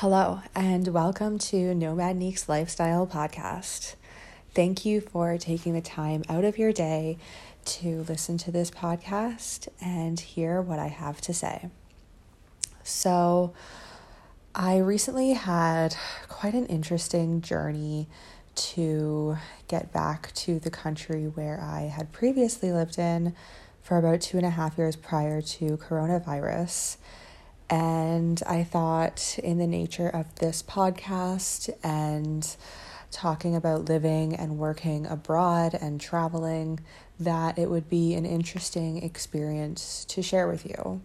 Hello, and welcome to Nomadniks Lifestyle Podcast. Thank you for taking the time out of your day to listen to this podcast and hear what I have to say. So, I recently had quite an interesting journey to get back to the country where I had previously lived in for about 2.5 years prior to coronavirus. And I thought, in the nature of this podcast and talking about living and working abroad and traveling, that it would be an interesting experience to share with you.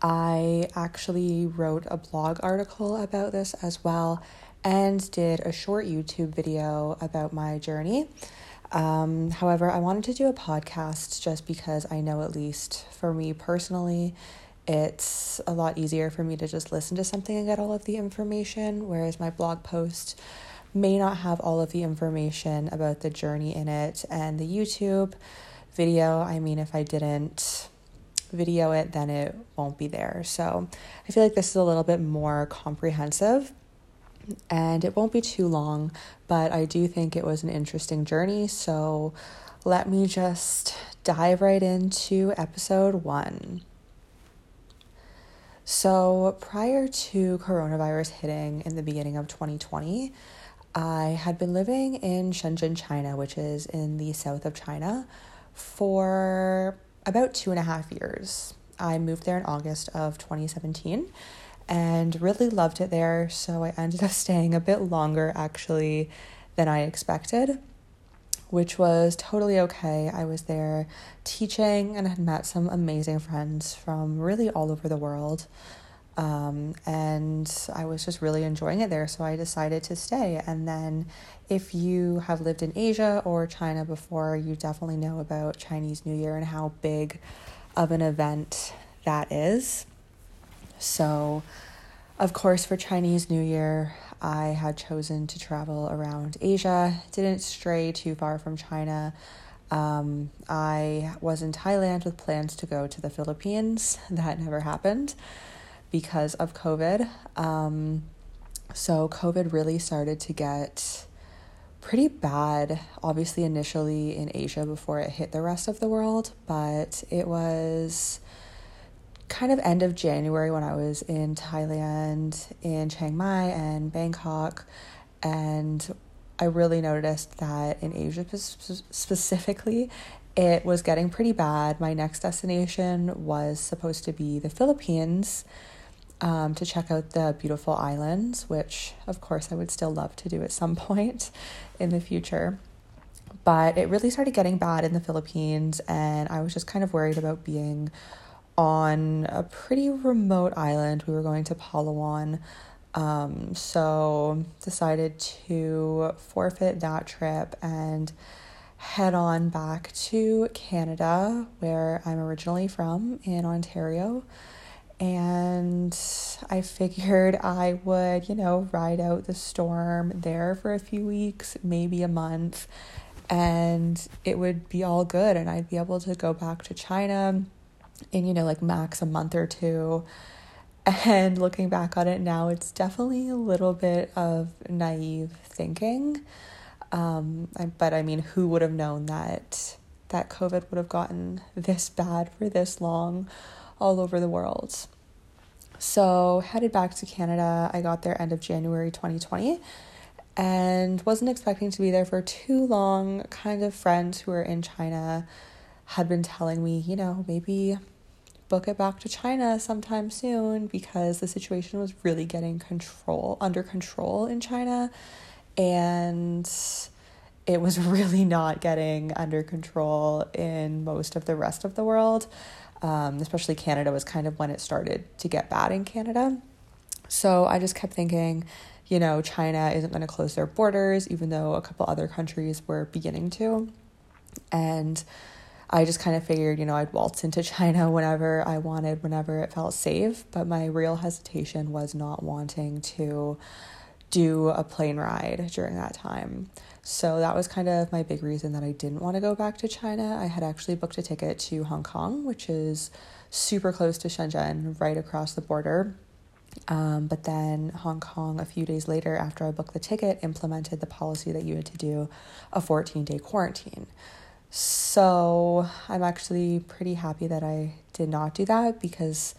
I actually wrote a blog article about this as well and did a short YouTube video about my journey. However, I wanted to do a podcast just because I know, at least for me personally, it's a lot easier for me to just listen to something and get all of the information, whereas my blog post may not have all of the information about the journey in it. And the YouTube video, I mean, if I didn't video it, then it won't be there. So I feel like this is a little bit more comprehensive and it won't be too long, but I do think it was an interesting journey. So let me just dive right into episode 1. So prior to coronavirus hitting in the beginning of 2020, I had been living in Shenzhen, China, which is in the south of China, for about 2.5 years. I moved there in August of 2017 and really loved it there. So I ended up staying a bit longer actually than I expected, which was totally okay. I was there teaching and had met some amazing friends from really all over the world. And I was just really enjoying it there, so I decided to stay. And then if you have lived in Asia or China before, you definitely know about Chinese New Year and how big of an event that is. So, of course, for Chinese New Year, I had chosen to travel around Asia, didn't stray too far from China. I was in Thailand with plans to go to the Philippines. That never happened because of COVID. So COVID really started to get pretty bad, obviously initially in Asia before it hit the rest of the world, but it was kind of end of January when I was in Thailand, in Chiang Mai and Bangkok, and I really noticed that in Asia specifically, it was getting pretty bad. My next destination was supposed to be the Philippines, to check out the beautiful islands, which of course I would still love to do at some point in the future. But it really started getting bad in the Philippines, and I was just kind of worried about being on a pretty remote island. We were going to Palawan, so decided to forfeit that trip and head on back to Canada, where I'm originally from, in Ontario. And I figured I would, ride out the storm there for a few weeks, maybe a month, and it would be all good, and I'd be able to go back to China in, max a month or two. And looking back on it now, it's definitely a little bit of naive thinking. But I mean, who would have known that COVID would have gotten this bad for this long all over the world? So headed back to Canada. I got there end of January 2020 and wasn't expecting to be there for too long. Kind of friends who were in China had been telling me, maybe book it back to China sometime soon, because the situation was really getting under control in China, and it was really not getting under control in most of the rest of the world. Especially Canada was kind of when it started to get bad in Canada. So I just kept thinking, China isn't going to close their borders, even though a couple other countries were beginning to. And I just kind of figured, I'd waltz into China whenever I wanted, whenever it felt safe. But my real hesitation was not wanting to do a plane ride during that time. So that was kind of my big reason that I didn't want to go back to China. I had actually booked a ticket to Hong Kong, which is super close to Shenzhen, right across the border. But then Hong Kong, a few days later after I booked the ticket, implemented the policy that you had to do a 14-day quarantine. So I'm actually pretty happy that I did not do that, because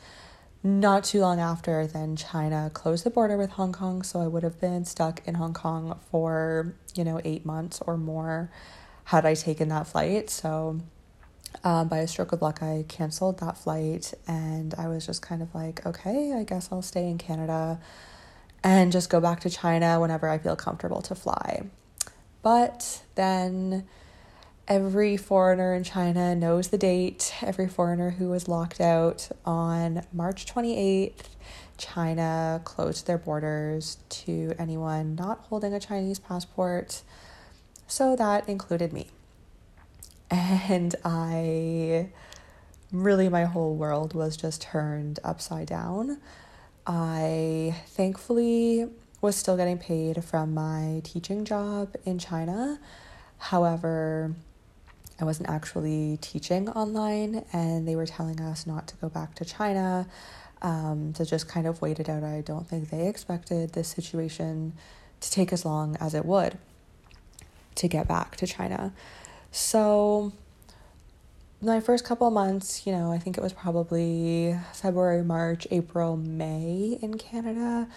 not too long after then China closed the border with Hong Kong. So I would have been stuck in Hong Kong for, 8 months or more had I taken that flight. So by a stroke of luck, I canceled that flight, and I was just kind of like, okay, I guess I'll stay in Canada and just go back to China whenever I feel comfortable to fly. But then every foreigner in China knows the date. Every foreigner who was locked out on March 28th, China closed their borders to anyone not holding a Chinese passport. So that included me. And my whole world was just turned upside down. I thankfully was still getting paid from my teaching job in China. However, I wasn't actually teaching online, and they were telling us not to go back to China, to just kind of wait it out. I don't think they expected this situation to take as long as it would to get back to China. So my first couple of months, I think it was probably February, March, April, May in Canada,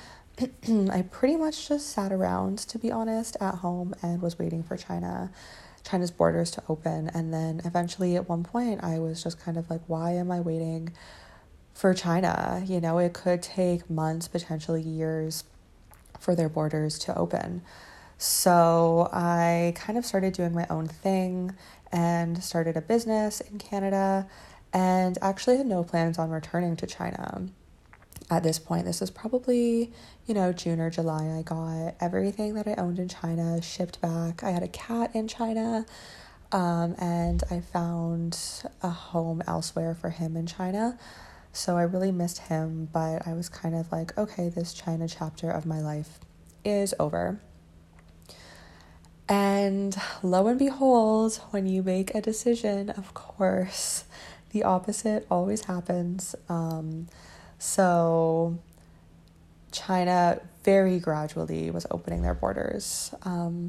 I pretty much just sat around, to be honest, at home and was waiting for China's borders to open. And then eventually at one point I was just kind of like, why am I waiting for China? It could take months, potentially years, for their borders to open. So I kind of started doing my own thing and started a business in Canada, and actually had no plans on returning to China at this point. This is probably, June or July. I got everything that I owned in China shipped back. I had a cat in China, and I found a home elsewhere for him in China. So I really missed him, but I was kind of like, okay, this China chapter of my life is over. And lo and behold, when you make a decision, of course, the opposite always happens. So China very gradually was opening their borders,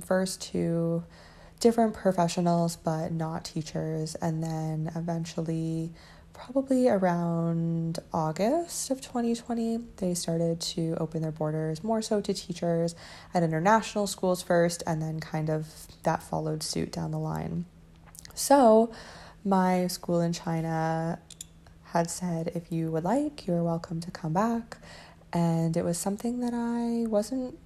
first to different professionals, but not teachers. And then eventually, probably around August of 2020, they started to open their borders more so to teachers at international schools first, and then kind of that followed suit down the line. So my school in China had said, if you would like, you're welcome to come back. And it was something that I wasn't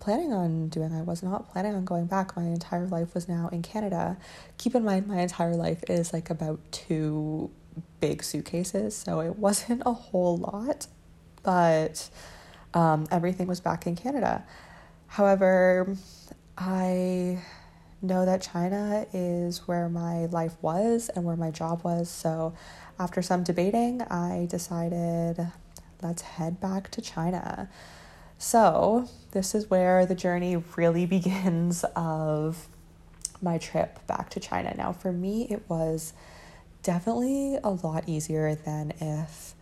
planning on doing. I was not planning on going back. My entire life was now in Canada. Keep in mind, my entire life is like about 2 big suitcases, so it wasn't a whole lot, but everything was back in Canada. However, I know that China is where my life was and where my job was, so after some debating, I decided, let's head back to China. So this is where the journey really begins of my trip back to China. Now, for me, it was definitely a lot easier than if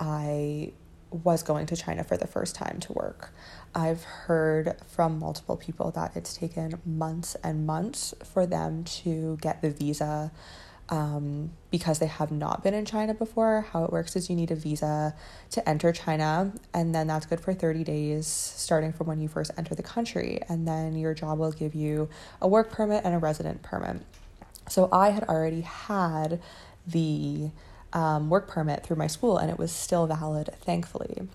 I was going to China for the first time to work. I've heard from multiple people that it's taken months and months for them to get the visa, because they have not been in China before. How it works is you need a visa to enter China, and then that's good for 30 days starting from when you first enter the country, and then your job will give you a work permit and a resident permit. So I had already had the work permit through my school, and it was still valid, thankfully.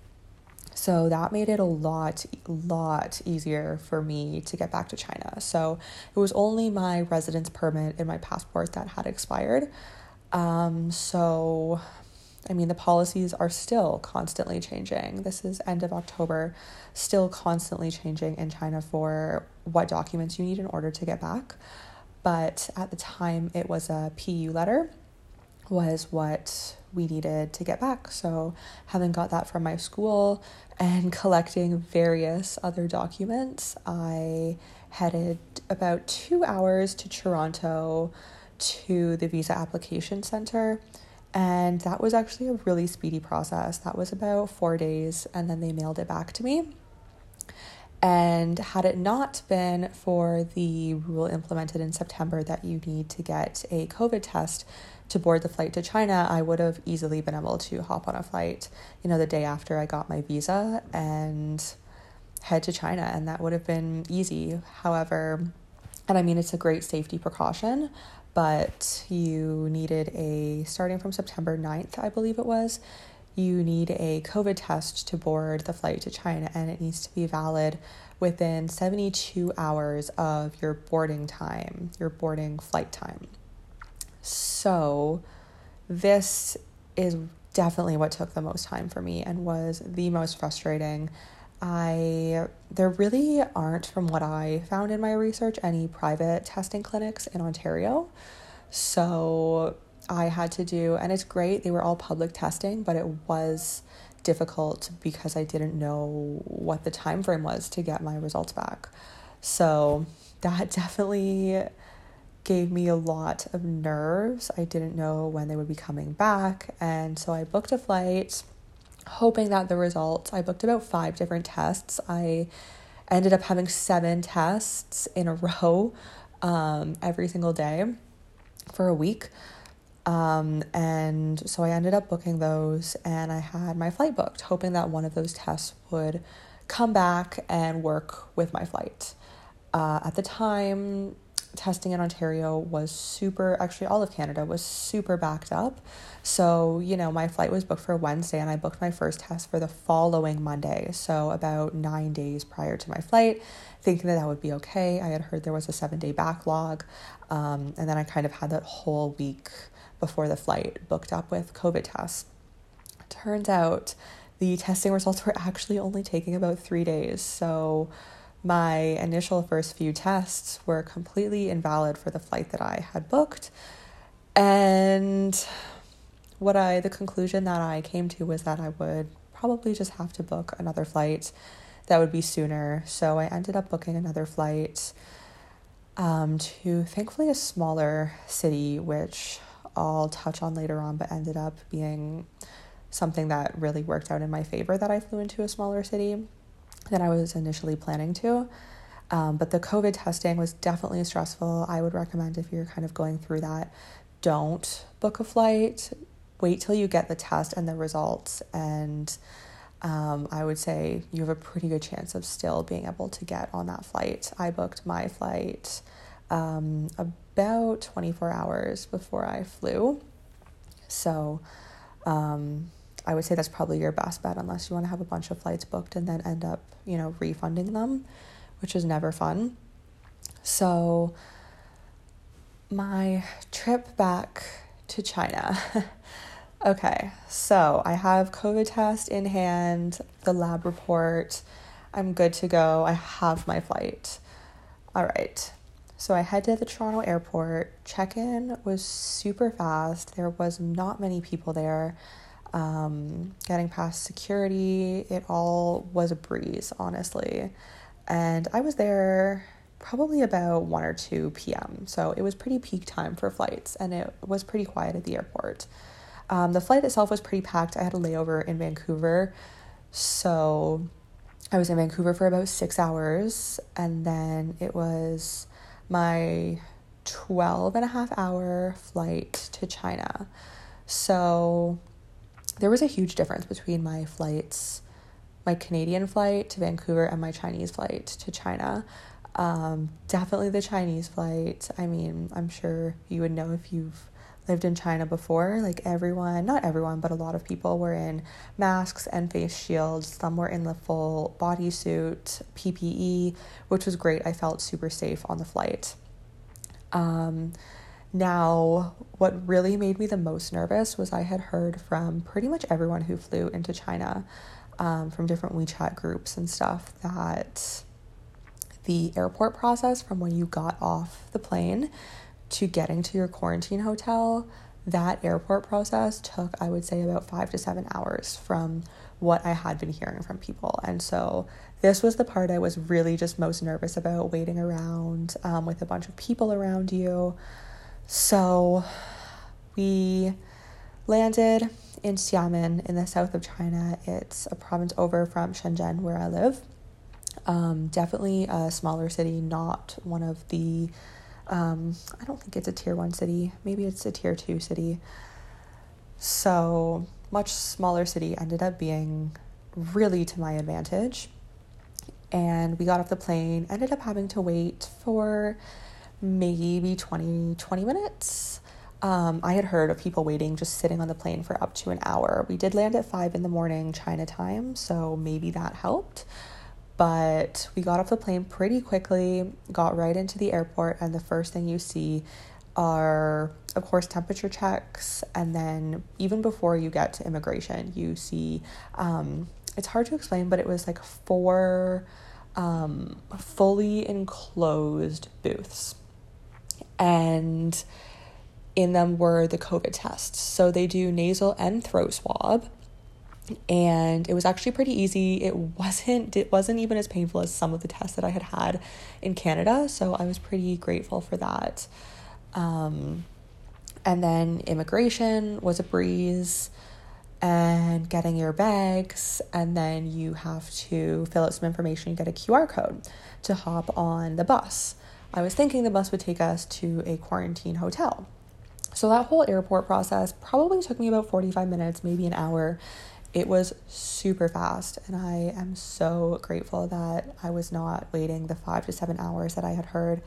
So that made it a lot easier for me to get back to China. So it was only my residence permit and my passport that had expired. The policies are still constantly changing. This is end of October, still constantly changing in China for what documents you need in order to get back. But at the time, it was a PU letter was what we needed to get back. So having got that from my school and collecting various other documents, I headed about 2 hours to Toronto to the visa application center And that was actually a really speedy process. That was about 4 days, and then they mailed it back to me. And had it not been for the rule implemented in September that you need to get a COVID test to board the flight to China, I would have easily been able to hop on a flight, you know, the day after I got my visa and head to China, and that would have been easy. However, and I mean, it's a great safety precaution, but you needed a, starting from September 9th, I believe it was, you need a COVID test to board the flight to China, and it needs to be valid within 72 hours of your boarding time, your boarding flight time. So this is definitely what took the most time for me and was the most frustrating. There really aren't, from what I found in my research, any private testing clinics in Ontario. So I had to do, and it's great, they were all public testing, but it was difficult because I didn't know what the time frame was to get my results back. So that definitely gave me a lot of nerves. I didn't know when they would be coming back, and so I booked a flight hoping that the results, I booked about 5 different tests. I ended up having 7 tests in a row every single day for a week. And so I ended up booking those, and I had my flight booked, hoping that one of those tests would come back and work with my flight. At the time, testing in Ontario was super, actually all of Canada was super backed up. So, you know, my flight was booked for Wednesday, and I booked my first test for the following Monday. So about 9 days prior to my flight, thinking that that would be okay. I had heard there was a 7-day backlog. And then I kind of had that whole week before the flight booked up with COVID tests. Turns out the testing results were actually only taking about 3 days. So my initial first few tests were completely invalid for the flight that I had booked. And the conclusion that I came to was that I would probably just have to book another flight that would be sooner. So I ended up booking another flight to thankfully a smaller city, which I'll touch on later on, but ended up being something that really worked out in my favor, that I flew into a smaller city than I was initially planning to. But the COVID testing was definitely stressful. I would recommend, if you're kind of going through that, don't book a flight. Wait till you get the test and the results. And I would say you have a pretty good chance of still being able to get on that flight. I booked my flight about 24 hours before I flew. So I would say that's probably your best bet, unless you want to have a bunch of flights booked and then end up, you know, refunding them, which is never fun. So my trip back to China. Okay, so I have COVID test in hand, the lab report. I'm good to go. I have my flight. All right. So I head to the Toronto airport. Check-in was super fast. There was not many people there. Getting past security, it all was a breeze, honestly. And I was there probably about 1 or 2 p.m. So it was pretty peak time for flights, and it was pretty quiet at the airport. The flight itself was pretty packed. I had a layover in Vancouver. So I was in Vancouver for about 6 hours, and then it was my 12.5-hour flight to China. So there was a huge difference between my flights, my Canadian flight to Vancouver and my Chinese flight to China. Definitely the Chinese flight. I mean, I'm sure you would know if you've lived in China before, like everyone, not everyone, but a lot of people were in masks and face shields. Some were in the full bodysuit, PPE, which was great. I felt super safe on the flight. Now, what really made me the most nervous was I had heard from pretty much everyone who flew into China, from different WeChat groups and stuff, that the airport process from when you got off the plane to getting to your quarantine hotel, that airport process took, I would say, about 5 to 7 hours from what I had been hearing from people. And so this was the part I was really just most nervous about, waiting around with a bunch of people around you. So we landed in Xiamen in the south of China. It's a province over from Shenzhen, where I live. Definitely a smaller city, not one of the, I don't think it's a tier 1 city. Maybe it's a tier 2 city. So much smaller city ended up being really to my advantage. And we got off the plane, ended up having to wait for maybe 20 minutes. I had heard of people waiting, just sitting on the plane for up to an hour. We did land at 5 a.m. China time, so maybe that helped. But we got off the plane pretty quickly, got right into the airport, and the first thing you see are, of course, temperature checks. And then even before you get to immigration, you see, it's hard to explain, but it was like 4 fully enclosed booths. And in them were the COVID tests. So they do nasal and throat swab. And it was actually pretty easy. It wasn't even as painful as some of the tests that I had had in Canada. So I was pretty grateful for that. And then immigration was a breeze, and getting your bags. And then you have to fill out some information. You get a QR code to hop on the bus. I was thinking the bus would take us to a quarantine hotel. So that whole airport process probably took me about 45 minutes, maybe an hour. It was super fast, and I am so grateful that I was not waiting the 5 to 7 hours that I had heard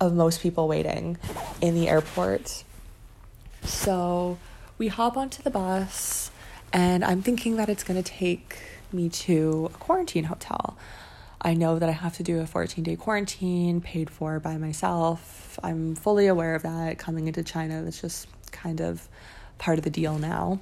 of most people waiting in the airport. So we hop onto the bus, and I'm thinking that it's going to take me to a quarantine hotel. I know that I have to do a 14-day quarantine paid for by myself. I'm fully aware of that coming into China. That's just kind of part of the deal now.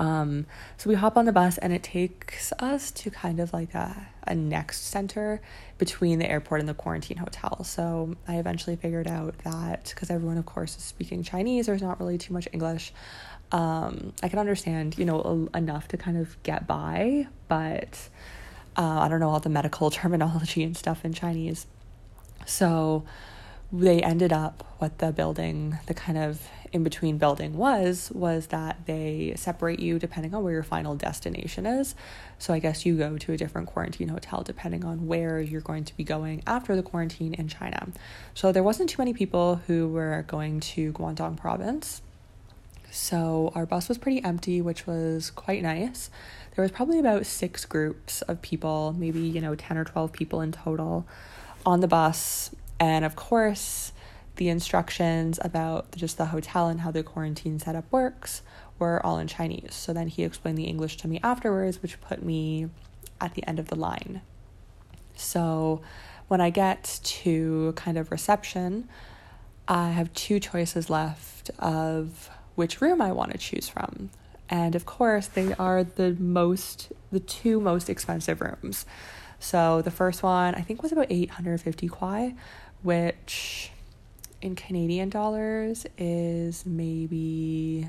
So we hop on the bus, and it takes us to kind of like a next center between the airport and the quarantine hotel. So I eventually figured out that because everyone, of course, is speaking Chinese, there's not really too much English. I can understand, enough to kind of get by, but I don't know all the medical terminology and stuff in Chinese. So they ended up, what the building, the kind of in-between building was that they separate you depending on where your final destination is. So I guess you go to a different quarantine hotel depending on where you're going to be going after the quarantine in China. So there wasn't too many people who were going to Guangdong province. So our bus was pretty empty, which was quite nice. There was probably about 6 groups of people, maybe, 10 or 12 people in total on the bus. And of course, the instructions about just the hotel and how the quarantine setup works were all in Chinese. So then he explained the English to me afterwards, which put me at the end of the line. So when I get to kind of reception, I have 2 choices left of which room I want to choose from. And of course, they are the 2 most expensive rooms. So the first one, I think, was about 850 kwai, which in Canadian dollars is maybe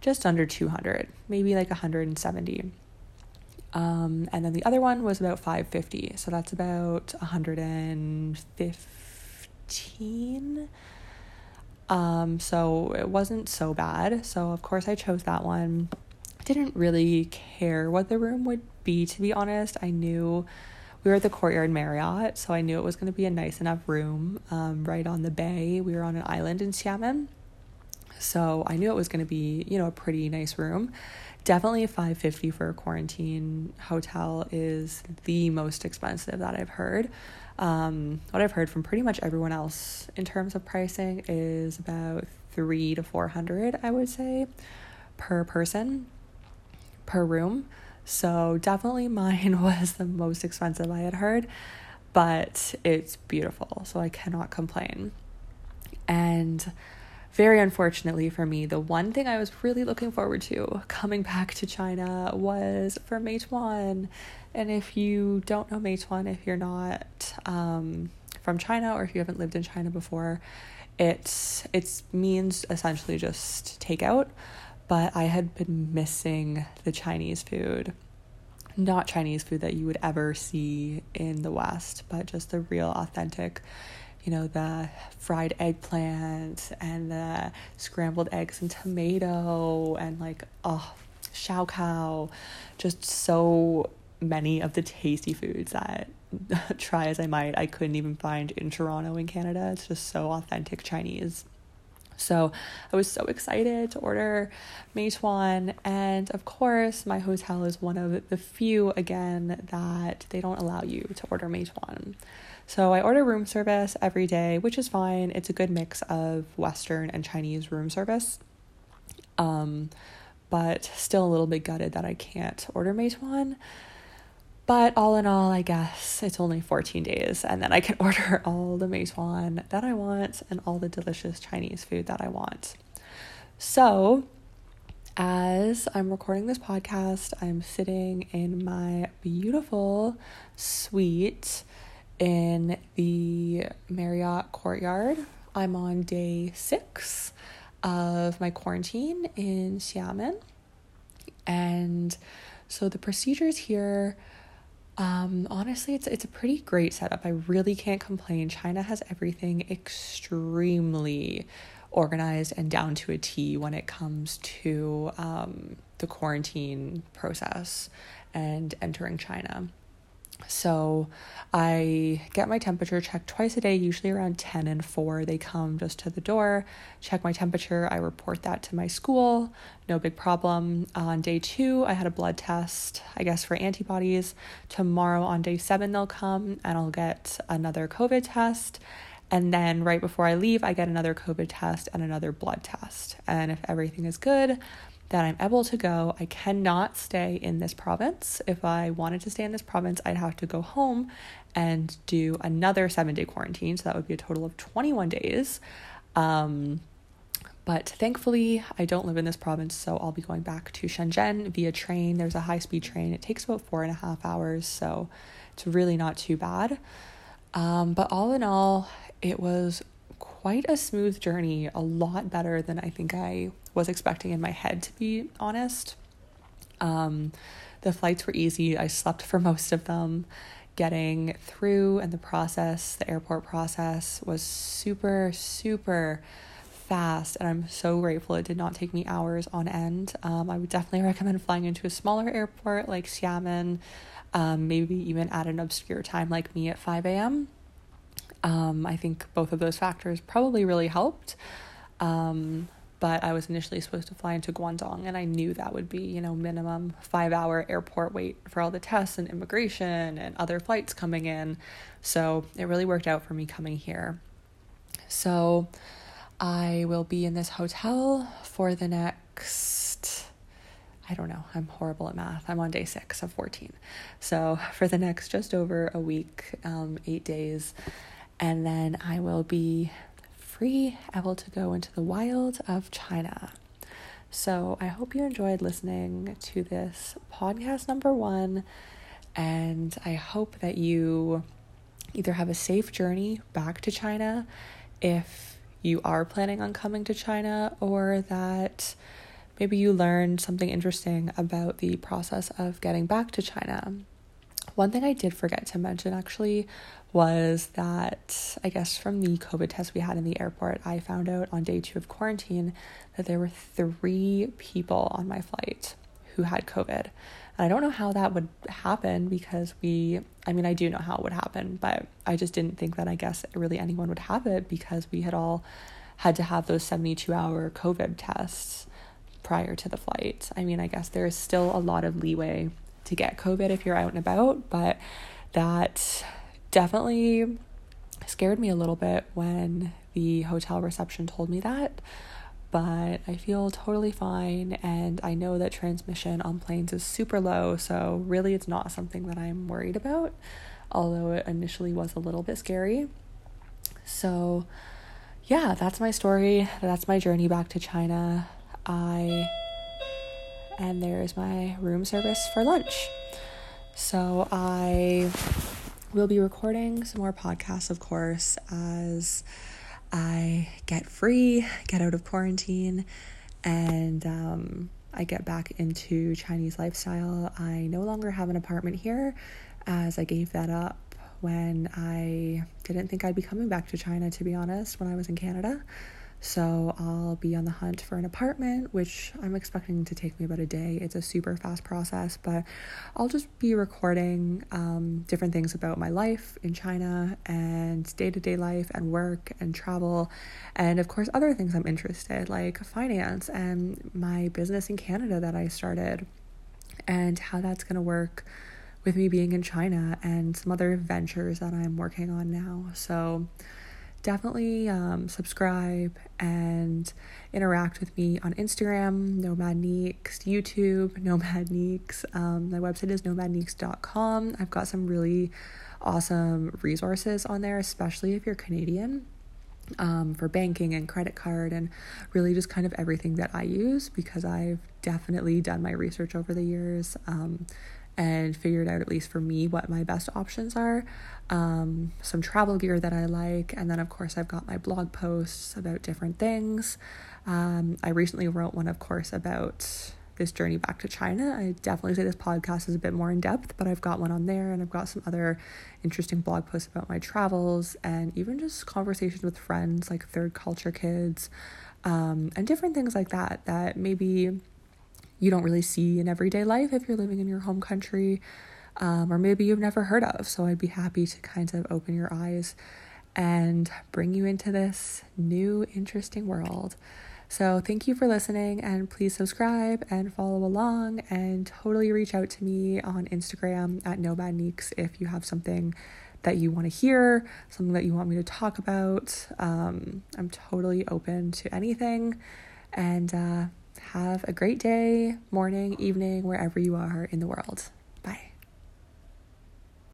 just under 200, maybe like 170. And then the other one was about 550. So that's about 115. So it wasn't so bad. So of course I chose that one. I didn't really care what the room would be, to be honest. I knew we were at the Courtyard Marriott, so I knew it was going to be a nice enough room, right on the bay. We were on an island in Xiamen. So I knew it was going to be, a pretty nice room. Definitely $550 for a quarantine hotel is the most expensive that I've heard. What I've heard from pretty much everyone else in terms of pricing is about $300 to $400, I would say, per person, per room. So definitely mine was the most expensive I had heard, but it's beautiful, so I cannot complain. And very unfortunately for me, the one thing I was really looking forward to coming back to China was for Meituan. And if you don't know Meituan, if you're not from China, or if you haven't lived in China before, it means essentially just takeout. But I had been missing the Chinese food. Not Chinese food that you would ever see in the West, but just the real authentic you know, the fried eggplant and the scrambled eggs and tomato and like, oh, shao kao, just so many of the tasty foods that try as I might, I couldn't even find in Toronto in Canada. It's just so authentic Chinese. So I was so excited to order Meituan, and of course my hotel is one of the few, again, that they don't allow you to order Meituan. So I order room service every day, which is fine. It's a good mix of Western and Chinese room service, but still a little bit gutted that I can't order Meituan. But all in all, I guess it's only 14 days and then I can order all the Meituan that I want and all the delicious Chinese food that I want. So as I'm recording this podcast, I'm sitting in my beautiful suite in the Marriott Courtyard. I'm on day 6 of my quarantine in Xiamen. And so the procedures here, honestly, it's a pretty great setup. I really can't complain. China has everything extremely organized and down to a T when it comes to the quarantine process and entering China. So I get my temperature checked twice a day, usually around 10 and 4. They come just to the door, check my temperature. I report that to my school. No big problem. On day 2, I had a blood test, I guess, for antibodies. Tomorrow on day 7, they'll come and I'll get another COVID test. And then right before I leave, I get another COVID test and another blood test. And if everything is good, that I'm able to go. I cannot stay in this province. If I wanted to stay in this province, I'd have to go home and do another 7-day quarantine. So that would be a total of 21 days. But thankfully, I don't live in this province, so I'll be going back to Shenzhen via train. There's a high-speed train. It takes about 4.5 hours, so it's really not too bad. But all in all, it was quite a smooth journey, a lot better than I think I was expecting in my head, to be honest. The flights were easy. I slept for most of them. Getting through and the airport process was super, super fast, and I'm so grateful it did not take me hours on end. I would definitely recommend flying into a smaller airport like Xiamen, maybe even at an obscure time like me at 5 a.m. I think both of those factors probably really helped. But I was initially supposed to fly into Guangdong, and I knew that would be, you know, minimum 5-hour airport wait for all the tests and immigration and other flights coming in. So it really worked out for me coming here. So I will be in this hotel for the next, I don't know, I'm horrible at math. I'm on day 6 of 14. So for the next just over a week, 8 days, and then I will be free, able to go into the wild of China. So I hope you enjoyed listening to this podcast number 1, and I hope that you either have a safe journey back to China if you are planning on coming to China, or that maybe you learned something interesting about the process of getting back to China. One thing I did forget to mention actually was that, I guess, from the COVID test we had in the airport, I found out on day 2 of quarantine that there were 3 people on my flight who had COVID. And I don't know how that would happen, because I do know how it would happen, but I just didn't think that, I guess, really anyone would have it, because we had all had to have those 72-hour COVID tests prior to the flight. I mean, I guess there is still a lot of leeway to get COVID if you're out and about, but that definitely scared me a little bit when the hotel reception told me that. But I feel totally fine, and I know that transmission on planes is super low, so really it's not something that I'm worried about, although it initially was a little bit scary. So yeah, that's my story, that's my journey back to China. And there's my room service for lunch. So I will be recording some more podcasts, of course, as I get free, get out of quarantine, and I get back into Chinese lifestyle. I no longer have an apartment here, as I gave that up when I didn't think I'd be coming back to China, to be honest, when I was in Canada. So I'll be on the hunt for an apartment, which I'm expecting to take me about a day. It's a super fast process, but I'll just be recording different things about my life in China and day-to-day life and work and travel, and of course other things I'm interested, like finance and my business in Canada that I started and how that's going to work with me being in China and some other ventures that I'm working on now. So definitely subscribe and interact with me on Instagram, Nomadniks, YouTube, Nomadniks. My website is nomadniks.com. I've got some really awesome resources on there, especially if you're Canadian, for banking and credit card and really just kind of everything that I use, because I've definitely done my research over the years and figured out, at least for me, what my best options are, some travel gear that I like, and then of course I've got my blog posts about different things. I recently wrote one, of course, about this journey back to China. I definitely say this podcast is a bit more in depth, but I've got one on there, and I've got some other interesting blog posts about my travels and even just conversations with friends, like third culture kids, and different things like that maybe you don't really see in everyday life if you're living in your home country, or maybe you've never heard of. So I'd be happy to kind of open your eyes and bring you into this new, interesting world. So thank you for listening, and please subscribe and follow along, and totally reach out to me on Instagram at Nomadniks if you have something that you want to hear, something that you want me to talk about. I'm totally open to anything, and have a great day, morning, evening, wherever you are in the world.